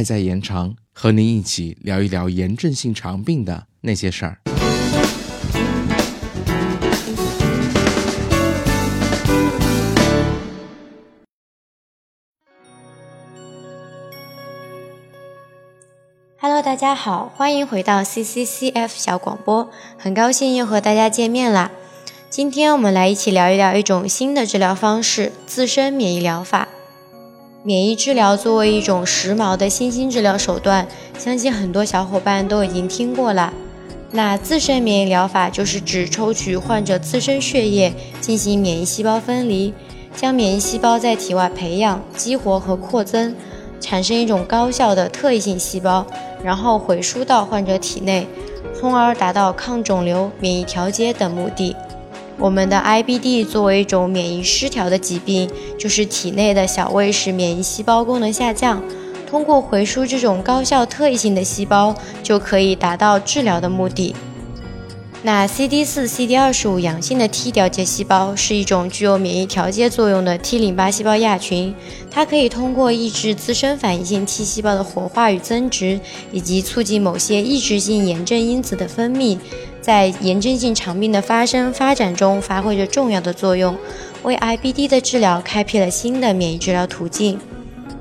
爱在延长，和您一起聊一聊炎症性肠病的那些事儿。Hello， 大家好，欢迎回到 CCCF 小广播，很高兴又和大家见面啦。今天我们来一起聊一聊一种新的治疗方式——自身免疫疗法。免疫治疗作为一种时髦的新兴治疗手段，相信很多小伙伴都已经听过了。那自身免疫疗法就是指抽取患者自身血液进行免疫细胞分离，将免疫细胞在体外培养、激活和扩增，产生一种高效的特异性细胞，然后回输到患者体内，从而达到抗肿瘤、免疫调节等目的。我们的 IBD 作为一种免疫失调的疾病，就是体内的小胃氏免疫细胞功能下降，通过回输这种高效特异性的细胞，就可以达到治疗的目的。那 CD4、CD25 阳性的 T 调节细胞是一种具有免疫调节作用的 T-淋巴细胞亚群，它可以通过抑制自身反应性 T 细胞的活化与增殖，以及促进某些抑制性炎症因子的分泌，在炎症性肠病的发生发展中发挥着重要的作用，为 IBD 的治疗开辟了新的免疫治疗途径。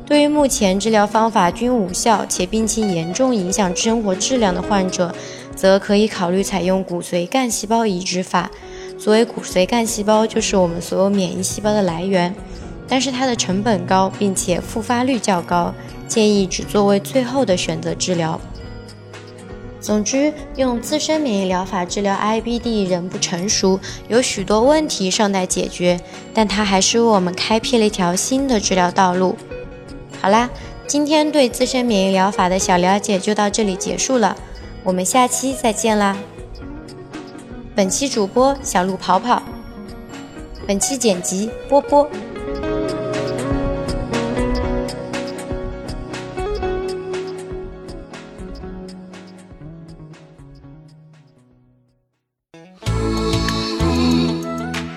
对于目前治疗方法均无效且病情严重影响生活质量的患者，则可以考虑采用骨髓干细胞移植法。所谓骨髓干细胞，就是我们所有免疫细胞的来源，但是它的成本高，并且复发率较高，建议只作为最后的选择治疗。总之，用自身免疫疗法治疗 IBD 仍不成熟，有许多问题尚待解决，但它还是为我们开辟了一条新的治疗道路。好啦，今天对自身免疫疗法的小了解就到这里结束了，我们下期再见啦！本期主播小鹿跑跑，本期剪辑波波。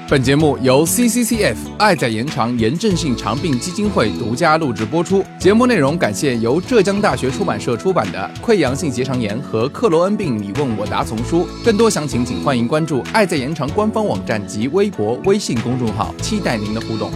本节目由 CCCF 爱在延长炎症性肠病基金会独家录制播出，节目内容感谢由浙江大学出版社出版的《溃疡性结肠炎和克罗恩病你问我答》丛书。更多详情请欢迎关注爱在延长官方网站及微博微信公众号，期待您的互动。